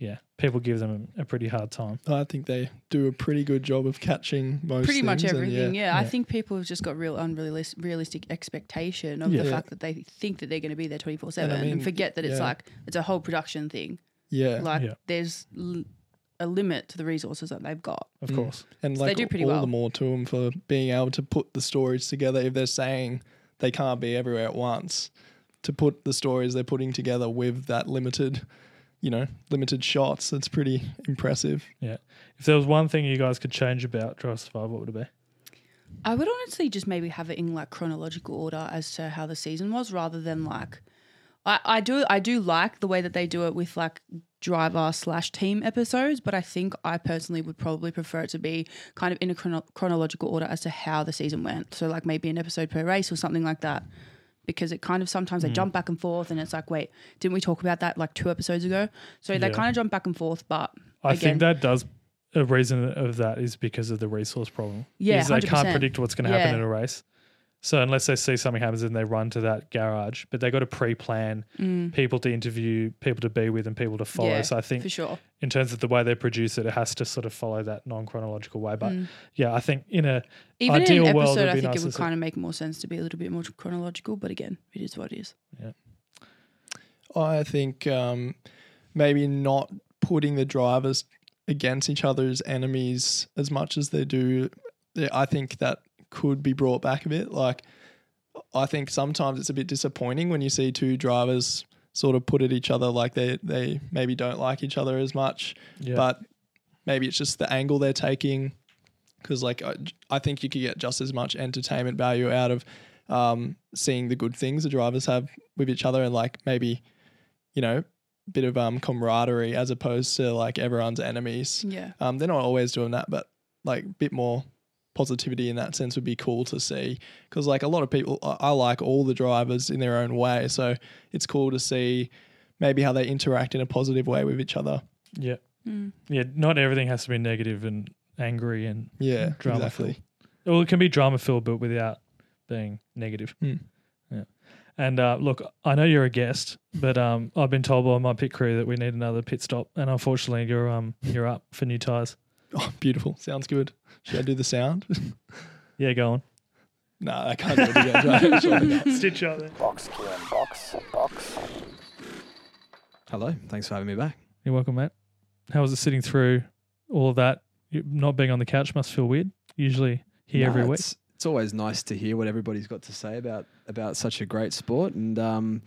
yeah, people give them a pretty hard time. I think they do a pretty good job of catching most pretty things much everything, and yeah. Yeah, yeah. I think people have just got real unrealistic expectation of yeah. the fact that they think that they're going to be there twenty-four seven and, I mean, and forget that it's yeah. like it's a whole production thing. Yeah. Like yeah. there's l- a limit to the resources that they've got. Of course. Mm. And so like they do pretty all well. The more to them for being able to put the stories together if they're saying they can't be everywhere at once, to put the stories they're putting together with that limited – you know, limited shots. It's pretty impressive. Yeah. If there was one thing you guys could change about Drive to Survive, what would it be? I would honestly just maybe have it in like chronological order as to how the season was, rather than like I, I do I do like the way that they do it with like driver slash team episodes, but I think I personally would probably prefer it to be kind of in a chrono- chronological order as to how the season went. So like maybe an episode per race or something like that. Because it kind of sometimes mm. they jump back and forth, and it's like, wait, didn't we talk about that like two episodes ago? So they yeah. kind of jump back and forth, but I again, think that does a reason of that is because of the resource problem. Yeah, is they one hundred percent. Can't predict what's going to yeah. happen in a race, So unless they see something happens and they run to that garage, but they got to pre-plan mm. people to interview, people to be with and people to follow. Yeah, so I think for sure. in terms of the way they produce it, it has to sort of follow that non-chronological way. But, mm. yeah, I think in a Even ideal in an world, episode, I think nice it would kind of make more sense to be a little bit more chronological. But, again, it is what it is. Yeah. I think um, maybe not putting the drivers against each other as enemies as much as they do, I think that could be brought back a bit. Like, I think sometimes it's a bit disappointing when you see two drivers sort of put at each other, like they, they maybe don't like each other as much, yeah. but maybe it's just the angle they're taking, because like I, I think you could get just as much entertainment value out of um, seeing the good things the drivers have with each other, and like maybe, you know, a bit of um, camaraderie as opposed to like everyone's enemies. Yeah. Um, they're not always doing that, but like a bit more positivity in that sense would be cool to see, because like a lot of people, I, I like all the drivers in their own way, so it's cool to see maybe how they interact in a positive way with each other. Yeah, mm. yeah. Not everything has to be negative and angry and yeah, drama exactly. filled. Well, it can be drama filled, but without being negative. Mm. Yeah. And uh, look, I know you're a guest, but um, I've been told by my pit crew that we need another pit stop, and unfortunately, you're um you're up for new tyres. Oh, beautiful. Sounds good. Should I do the sound? Yeah, go on. No, nah, I can't do it again. Stitch up there. Box, Kieran, box, box. Hello. Thanks for having me back. You're welcome, mate. How was it sitting through all of that? You, not being on the couch must feel weird. Usually here no, every week. It's, it's always nice to hear what everybody's got to say about, about such a great sport. And, um,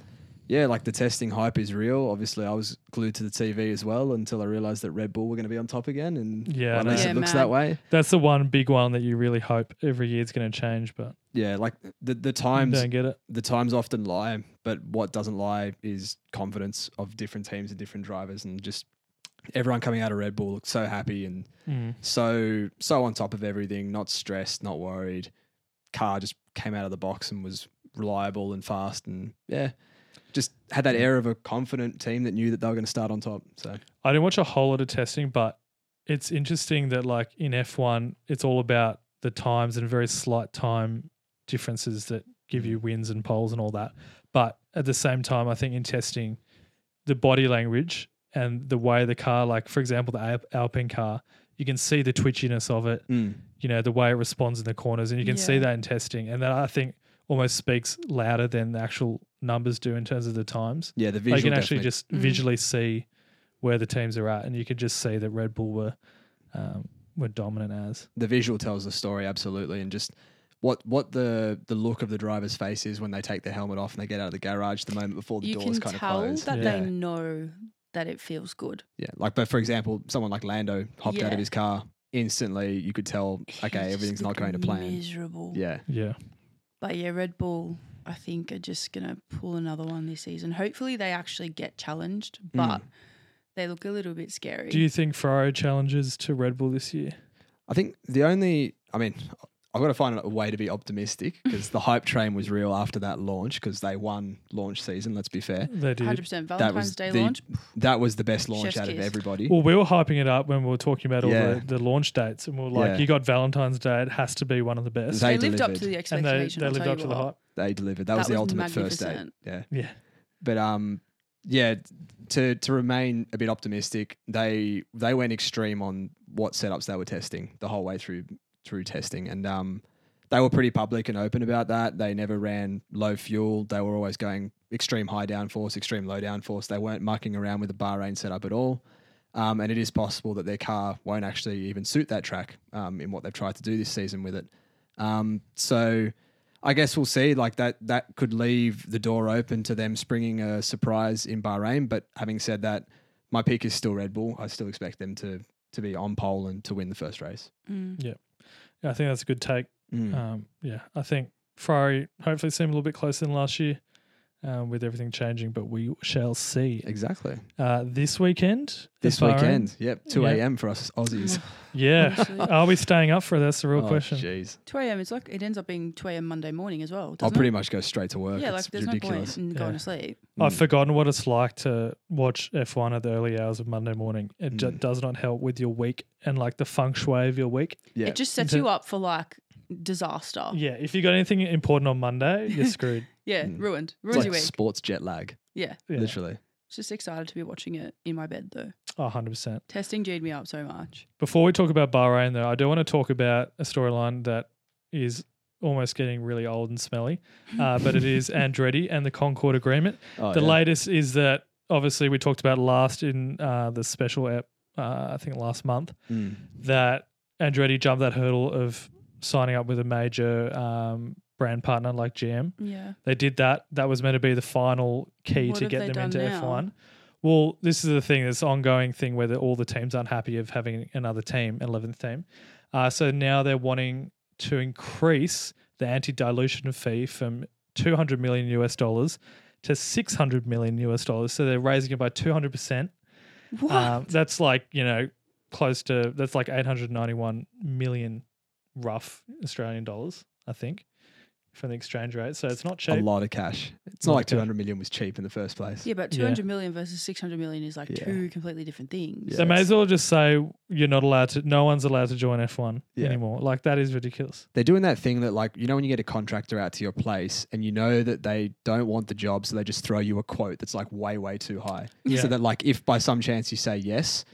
yeah, like the testing hype is real. Obviously, I was glued to the T V as well until I realised that Red Bull were going to be on top again. And yeah, at least yeah, it looks man. that way. That's the one big one that you really hope every year is going to change. But yeah, like the the times don't get it. The times often lie, but what doesn't lie is confidence of different teams and different drivers, and just everyone coming out of Red Bull looks so happy and mm. so so on top of everything, not stressed, not worried. Car just came out of the box and was reliable and fast, and yeah. just had that air of a confident team that knew that they were going to start on top. So I didn't watch a whole lot of testing, but it's interesting that like in F one, it's all about the times and very slight time differences that give you wins and poles and all that. But at the same time, I think in testing, the body language and the way the car, like for example, the Alpine car, you can see the twitchiness of it, mm. you know, the way it responds in the corners, and you can yeah. see that in testing. And that I think almost speaks louder than the actual numbers do in terms of the times. Yeah, the visual. Like you can actually definitely. just mm. visually see where the teams are at, and you could just see that Red Bull were um, were dominant as. The visual tells the story, absolutely, and just what what the the look of the driver's face is when they take their helmet off and they get out of the garage the moment before the you doors kind of close. You can tell that yeah. they know that it feels good. Yeah, like but for example, someone like Lando hopped yeah. out of his car instantly. You could tell, okay, He's everything's not going to plan. Miserable. Yeah, yeah. But yeah, Red Bull, I think, are just going to pull another one this season. Hopefully they actually get challenged, but mm. they look a little bit scary. Do you think Ferrari challenges to Red Bull this year? I think the only – I mean, I've got to find a way to be optimistic, because the hype train was real after that launch, because they won launch season, let's be fair. They did. one hundred percent Valentine's Day the, launch. That was the best launch Chef's out kiss. of everybody. Well, we were hyping it up when we were talking about yeah. all the, the launch dates, and we were like, yeah. you got Valentine's Day, it has to be one of the best. They, they lived up to the expectation. They, they lived up to the hype. They delivered. That, that was the was ultimate first date. Yeah. Yeah. But um yeah, to to remain a bit optimistic, they they went extreme on what setups they were testing the whole way through through testing. And um they were pretty public and open about that. They never ran low fuel. They were always going extreme high downforce, extreme low downforce. They weren't mucking around with the Bahrain setup at all. Um and it is possible that their car won't actually even suit that track um in what they've tried to do this season with it. Um so I guess we'll see. Like that, that could leave the door open to them springing a surprise in Bahrain. But having said that, my pick is still Red Bull. I still expect them to to be on pole and to win the first race. Mm. Yeah, I think that's a good take. Mm. Um, yeah, I think Ferrari hopefully seem a little bit closer than last year um, with everything changing, but we shall see. Exactly. Uh, this weekend. This weekend. Yep. two a.m. for us Aussies. Yeah. Are we staying up for it? That's the real oh, question. Jeez. two a.m. It's like it ends up being two a.m. Monday morning as well. I'll pretty it? much go straight to work. Yeah, it's like there's ridiculous. no point in going yeah. to sleep. I've mm. forgotten what it's like to watch F one at the early hours of Monday morning. It mm. d- does not help with your week and like the feng shui of your week. Yeah. It just sets into- you up for like disaster. Yeah, if you got anything important on Monday, you're screwed. Yeah, mm. ruined. Ruins like your week. Sports jet lag. Yeah. yeah. Literally. Just excited to be watching it in my bed though. Oh, one hundred percent. Testing G'd me up so much. Before we talk about Bahrain though, I do want to talk about a storyline that is almost getting really old and smelly, uh, but it is Andretti and the Concord Agreement. Oh, the yeah. latest is that obviously we talked about last in uh, the special ep, uh, I think last month, mm. that Andretti jumped that hurdle of signing up with a major um, brand partner like G M. Yeah. They did that. That was meant to be the final key what to get them into now? F one. Well, this is the thing, this ongoing thing where the, all the teams aren't happy of having another team, an eleventh team. Uh, so now they're wanting to increase the anti-dilution fee from two hundred million US dollars to six hundred million US dollars. So they're raising it by two hundred percent. What? Um, that's like, you know, close to, that's like eight hundred ninety-one million rough Australian dollars, I think, from the exchange rate. So it's not cheap. A lot of cash. It's not like two hundred million was cheap in the first place. Yeah, but two hundred yeah. million versus six hundred million is like yeah. two completely different things. Yeah. They may as well just say you're not allowed to, no one's allowed to join F one yeah. anymore. Like that is ridiculous. They're doing that thing that like, you know, when you get a contractor out to your place and you know that they don't want the job, so they just throw you a quote that's like way, way too high. Yeah. So that like if by some chance you say yes,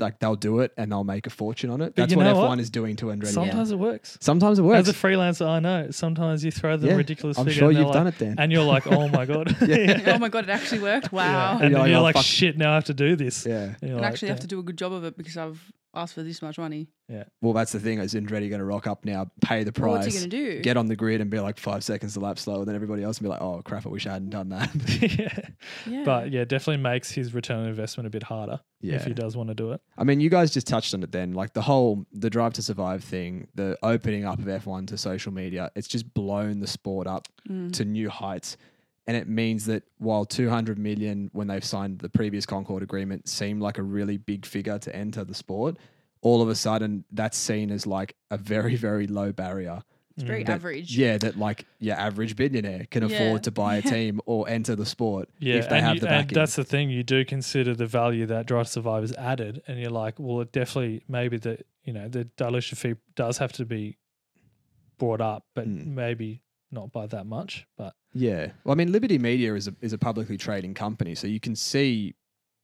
like they'll do it and they'll make a fortune on it. But that's you know what F one what? is doing to Andretti. Sometimes yeah. it works. Sometimes it works. As a freelancer, I know. Sometimes you throw the yeah, ridiculous I'm figure. I'm sure you've like, done it then. And you're like, oh my God. yeah. Yeah. Oh my God, it actually worked. Wow. Yeah. And, and you're, you're like, like shit, now I have to do this. Yeah. And, and like, actually I have to do a good job of it because I've asked for this much money. Yeah. Well, that's the thing. Is Andretti going to rock up now, pay the price? Well, what's he going to do? Get on the grid and be like five seconds to lap slower than everybody else and be like, oh crap, I wish I hadn't done that. yeah. yeah. But yeah, definitely makes his return on investment a bit harder yeah. if he does want to do it. I mean, you guys just touched on it then. Like the whole, the Drive to Survive thing, the opening up of F one to social media, it's just blown the sport up mm. to new heights. And it means that while two hundred million when they've signed the previous Concord Agreement seemed like a really big figure to enter the sport, all of a sudden that's seen as like a very, very low barrier. It's very that, average. Yeah, that like your average billionaire can yeah. afford to buy a team or enter the sport yeah. if they and have you, the backing. And that's the thing. You do consider the value that Drive to Survive has added and you're like, well, it definitely maybe the, you know, the dilution fee does have to be brought up, but mm. maybe not by that much. But yeah. Well, I mean, Liberty Media is a, is a publicly trading company, so you can see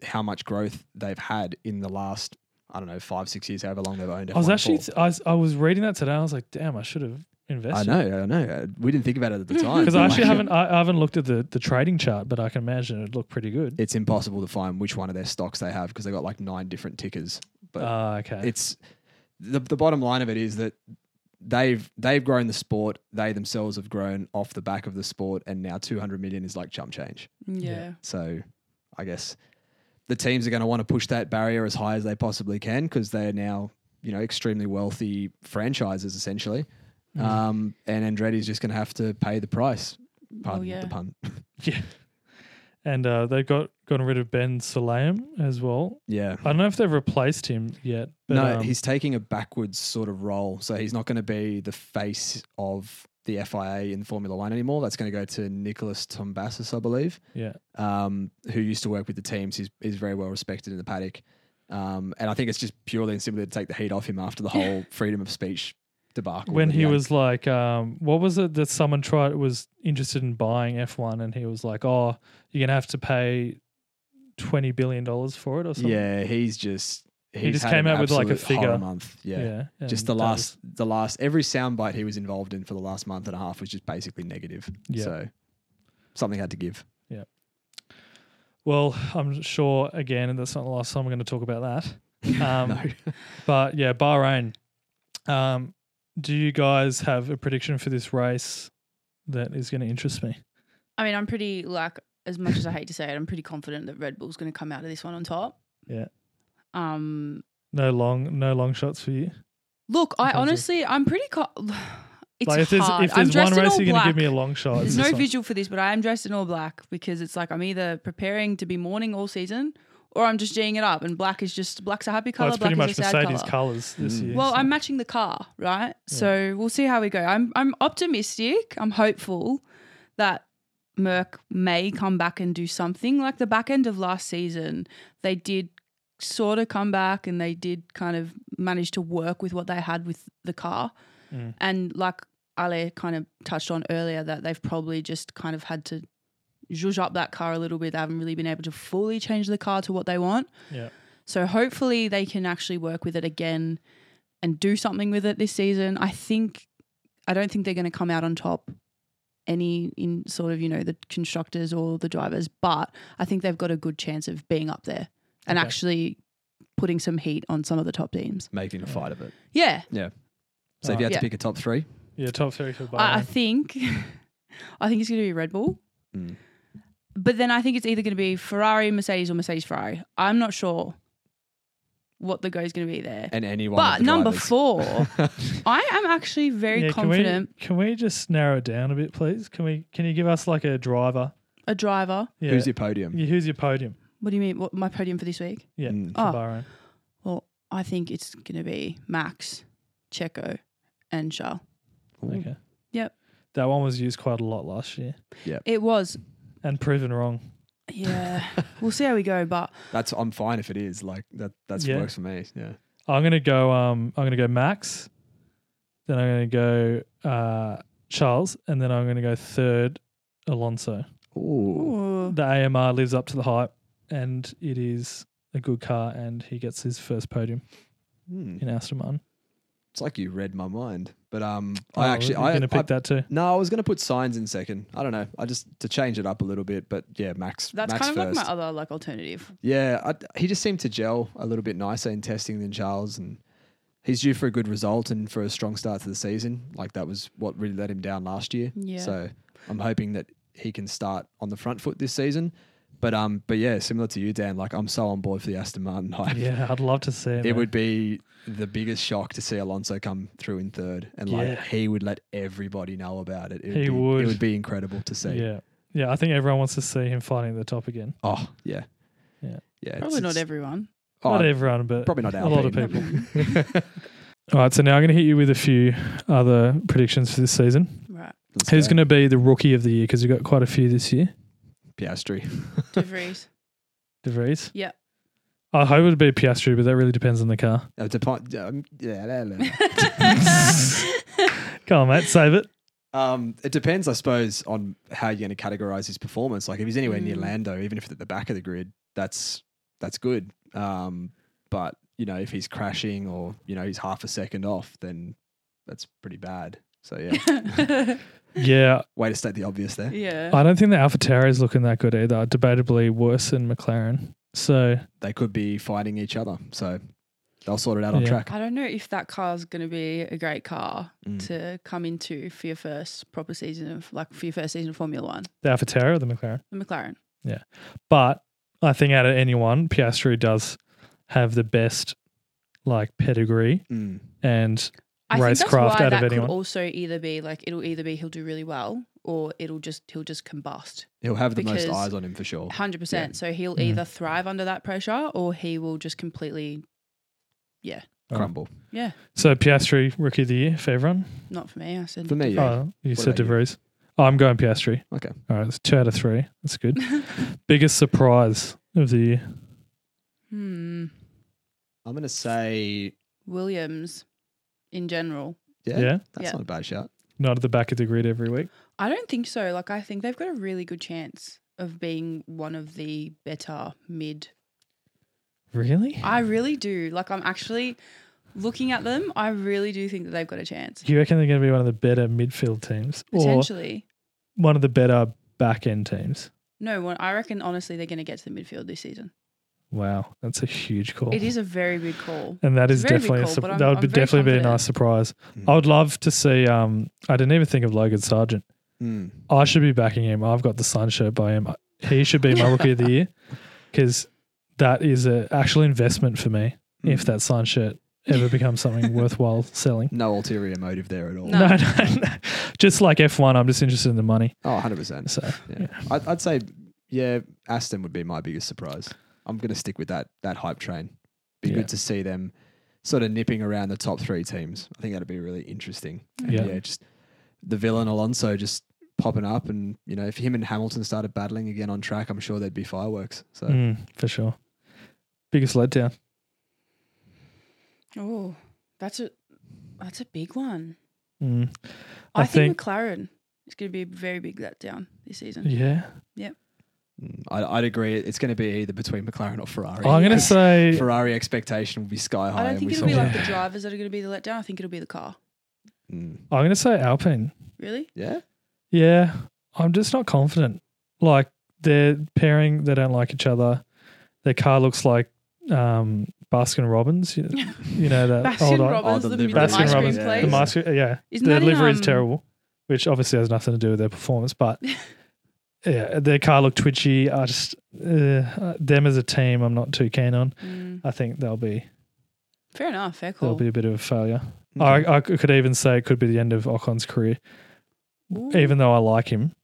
how much growth they've had in the last – I don't know, five, six years, however long they've owned it. I was actually, th- I, was, I was reading that today. I was like, damn, I should have invested. I know, I know. We didn't think about it at the time. Because I actually like, haven't, I, I haven't looked at the, the trading chart, but I can imagine it'd look pretty good. It's impossible to find which one of their stocks they have because they've got like nine different tickers. But uh, okay. It's, the, the bottom line of it is that they've, they've grown the sport. They themselves have grown off the back of the sport. And now two hundred million is like chump change. Yeah. yeah. So I guess the teams are going to want to push that barrier as high as they possibly can because they're now, you know, extremely wealthy franchises essentially. Mm. Um, and Andretti's just going to have to pay the price. Pardon oh, yeah. the pun. yeah. And uh, they've got gotten rid of Ben Sulayem as well. Yeah. I don't know if they've replaced him yet. But no, um, he's taking a backwards sort of role. So he's not going to be the face of the F I A in Formula One anymore. That's going to go to Nicholas Tombassis, I believe. Yeah. Um, who used to work with the teams. He's, he's very well respected in the paddock. Um, and I think it's just purely and simply to take the heat off him after the whole freedom of speech debacle. When he young. was like, um, what was it that someone tried, was interested in buying F one and he was like, oh, you're going to have to pay twenty billion dollars for it or something? Yeah, he's just... He's he just came out with like a figure a month, yeah. yeah just the last, was... the last every soundbite he was involved in for the last month and a half was just basically negative. Yeah. So something had to give. Yeah. Well, I'm sure again, and that's not the last time we're going to talk about that. Um, no. But yeah, Bahrain. Um, do you guys have a prediction for this race that is going to interest me? I mean, I'm pretty like as much as I hate to say it, I'm pretty confident that Red Bull's going to come out of this one on top. Yeah. Um, no long, no long shots for you. Look, I honestly, I'm pretty. Co- it's like if there's, hard. If there's I'm dressed one race in all you're black. Gonna give me a long shot. There's no visual for this, but I am dressed in all black because it's like I'm either preparing to be mourning all season, or I'm just G'ing it up. And black is just black's a happy color. Well, it's black pretty much is a sad Mercedes color. Colors this mm. year. Well, so. I'm matching the car, right? So yeah. we'll see how we go. I'm, I'm optimistic. I'm hopeful that Merc may come back and do something like the back end of last season. They did. Sort of come back and they did kind of manage to work with what they had with the car. Mm. And like Ale kind of touched on earlier, that they've probably just kind of had to zhuzh up that car a little bit. They haven't really been able to fully change the car to what they want. Yeah. So hopefully they can actually work with it again and do something with it this season. I think I don't think they're going to come out on top any in sort of, you know, the constructors or the drivers, but I think they've got a good chance of being up there and okay. actually putting some heat on some of the top teams. Making a yeah. fight of it. Yeah. Yeah. So uh, if you had yeah. to pick a top three? Yeah, top three for Bahrain. I think I think it's going to be Red Bull. Mm. But then I think it's either going to be Ferrari, Mercedes, or Mercedes, Ferrari. I'm not sure what the go is going to be there. And anyone. But number four, I am actually very yeah, confident. Can we, can we just narrow it down a bit, please? Can we? Can you give us like a driver? A driver? Yeah. Who's your podium? Yeah, who's your podium? What do you mean? What, my podium for this week? Yeah, mm. for oh. Bahrain. Well, I think it's going to be Max, Checo, and Charles. Ooh. Okay. Yep. That one was used quite a lot last year. Yeah. It was. And proven wrong. Yeah. We'll see how we go, but that's I'm fine if it is. Like that that's yeah. works for me. Yeah. I'm gonna go um I'm gonna go Max, then I'm gonna go uh Charles, and then I'm gonna go third Alonso. Ooh. The A M R lives up to the hype and it is a good car and he gets his first podium mm. in Aston Martin. It's like you read my mind, but um, oh, I actually I going to pick I, that too. No, I was going to put Sainz in second. I don't know. I just to change it up a little bit, but yeah, Max. That's Max kind of first. Like my other like alternative. Yeah, I, he just seemed to gel a little bit nicer in testing than Charles, and he's due for a good result and for a strong start to the season. Like that was what really let him down last year. Yeah. So I'm hoping that he can start on the front foot this season. But um, but yeah, similar to you, Dan. Like I'm so on board for the Aston Martin hype. Yeah, I'd love to see it. It man. would be the biggest shock to see Alonso come through in third, and like yeah. he would let everybody know about it. it he be, would. It would be incredible to see. Yeah, yeah. I think everyone wants to see him fighting at the top again. Oh yeah, yeah, yeah. Probably it's, not it's, everyone. Oh, not everyone, but probably not Alpine. A lot of people. All right, so now I'm going to hit you with a few other predictions for this season. Right. Let's Who's go. going to be the rookie of the year? Because we've got quite a few this year. Piastri. De Vries. De Vries? Yeah. I hope it would be Piastri, but that really depends on the car. Uh, dep- um, yeah, Come on, mate, save it. Um, it depends, I suppose, on how you're going to categorise his performance. Like if he's anywhere mm. near Lando, even if it's at the back of the grid, that's that's good. Um, but, you know, if he's crashing or, you know, he's half a second off, then that's pretty bad. So, yeah. Yeah. Way to state the obvious there. Yeah. I don't think the AlphaTauri is looking that good either. Debatably worse than McLaren. So they could be fighting each other. So they'll sort it out yeah. on track. I don't know if that car's going to be a great car mm. to come into for your first proper season of, like, for your first season of Formula One. The AlphaTauri or the McLaren? The McLaren. Yeah. But I think out of anyone, Piastri does have the best, like, pedigree mm. and I race think that's craft why out that of anyone. Could also either be like it'll either be he'll do really well or it'll just he'll just combust. He'll have the most eyes on him for sure. one hundred percent. Yeah. So he'll mm. either thrive under that pressure or he will just completely, yeah, crumble. Yeah. So Piastri rookie of the year for everyone? Not for me. I said for me. Yeah. Oh, you what said De Vries. Oh, I'm going Piastri. Okay. All right, it's two out of three. That's good. Biggest surprise of the year. Hmm. I'm gonna say Williams. In general. Yeah. yeah. That's yeah. not a bad shout. Not at the back of the grid every week? I don't think so. Like, I think they've got a really good chance of being one of the better mid. Really? I really do. Like, I'm actually looking at them. I really do think that they've got a chance. You reckon they're going to be one of the better midfield teams? Potentially. Or one of the better back end teams? No, well, I reckon, honestly, they're going to get to the midfield this season. Wow, that's a huge call. It is a very big call. And that it's is definitely call, a su- that would be definitely confident. be a nice surprise. Mm. I would love to see um I didn't even think of Logan Sargent. Mm. I should be backing him. I've got the sun shirt by him. He should be my rookie of the year because that is an actual investment for me mm. if that sun shirt ever becomes something worthwhile selling. No ulterior motive there at all. No, no, no, no. Just like F one, I'm just interested in the money. Oh, one hundred percent. So, yeah. Yeah. I'd, I'd say, yeah, Aston would be my biggest surprise. I'm going to stick with that that hype train. Be yeah. good to see them sort of nipping around the top three teams. I think that'd be really interesting. Yeah. yeah, just the villain Alonso just popping up, and you know, if him and Hamilton started battling again on track, I'm sure there'd be fireworks. So mm, for sure, biggest letdown. Oh, that's a that's a big one. Mm. I, I think, think McLaren is going to be a very big letdown this season. Yeah. Yep. I'd, I'd agree. It's going to be either between McLaren or Ferrari. I'm going to say Ferrari expectation will be sky high. I don't think it'll be like the drivers that are going to be the letdown. I think it'll be the car. Mm. I'm going to say Alpine. Really? Yeah. Yeah. I'm just not confident. Like they're pairing, they don't like each other. Their car looks like um, Baskin Robbins. You, you know that Baskin old Robbins, oh, the, the Baskin ice Robbins, place. The ice cream, yeah. Isn't their livery is um, terrible, which obviously has nothing to do with their performance, but. Yeah, their car looked twitchy. I just uh, them as a team, I'm not too keen on. Mm. I think they'll be fair enough. Fair call. Cool. They'll be a bit of a failure. Mm-hmm. I, I could even say it could be the end of Ocon's career, Ooh. even though I like him.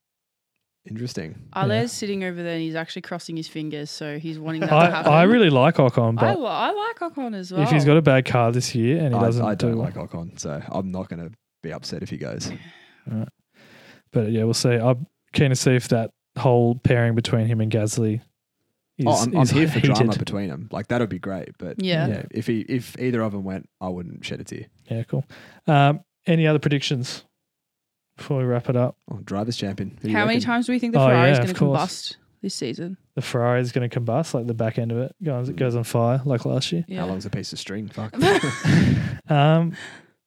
Interesting. Alez yeah. sitting over there and he's actually crossing his fingers, so he's wanting that I, to happen. I really like Ocon, but I, I like Ocon as well. If he's got a bad car this year and he I, doesn't, I don't do like well. Ocon, so I'm not going to be upset if he goes. All right. But yeah, we'll see. I. Keen to see if that whole pairing between him and Gasly is Oh, I'm, is I'm here for heated. drama between them. Like, that would be great. But yeah. yeah, if he if either of them went, I wouldn't shed a tear. Yeah, cool. Um, any other predictions before we wrap it up? Oh, driver's champion. Who How many reckon? times do we think the oh, Ferrari is yeah, going to combust this season? The Ferrari is going to combust, like the back end of it. Goes, it goes on fire like last year. Yeah. How long's a piece of string? Fuck. um, None.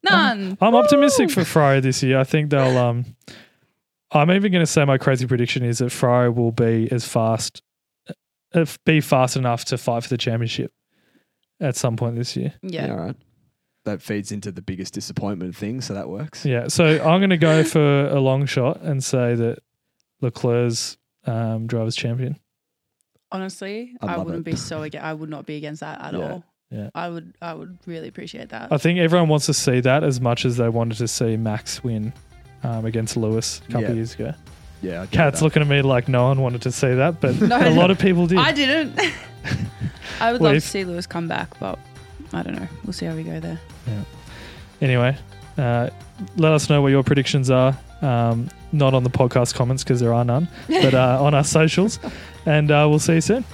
I'm, I'm optimistic for Ferrari this year. I think they'll... Um, I'm even going to say my crazy prediction is that Ferrari will be as fast, be fast enough to fight for the championship at some point this year. Yeah. yeah all right. That feeds into the biggest disappointment thing, so that works. Yeah. So I'm going to go for a long shot and say that Leclerc's um, driver's champion. Honestly, I'd I wouldn't it. be so against, I would not be against that at yeah. all. Yeah. I would I would really appreciate that. I think everyone wants to see that as much as they wanted to see Max win. Um, against Lewis a couple yeah. of years ago. Yeah. Kat's looking at me like no one wanted to see that, but no, a lot of people did. I didn't. I would well, love if, to see Lewis come back, but I don't know. We'll see how we go there. Yeah. Anyway, uh, let us know what your predictions are. Um, not on the podcast comments because there are none, but uh, on our socials. And uh, we'll see you soon.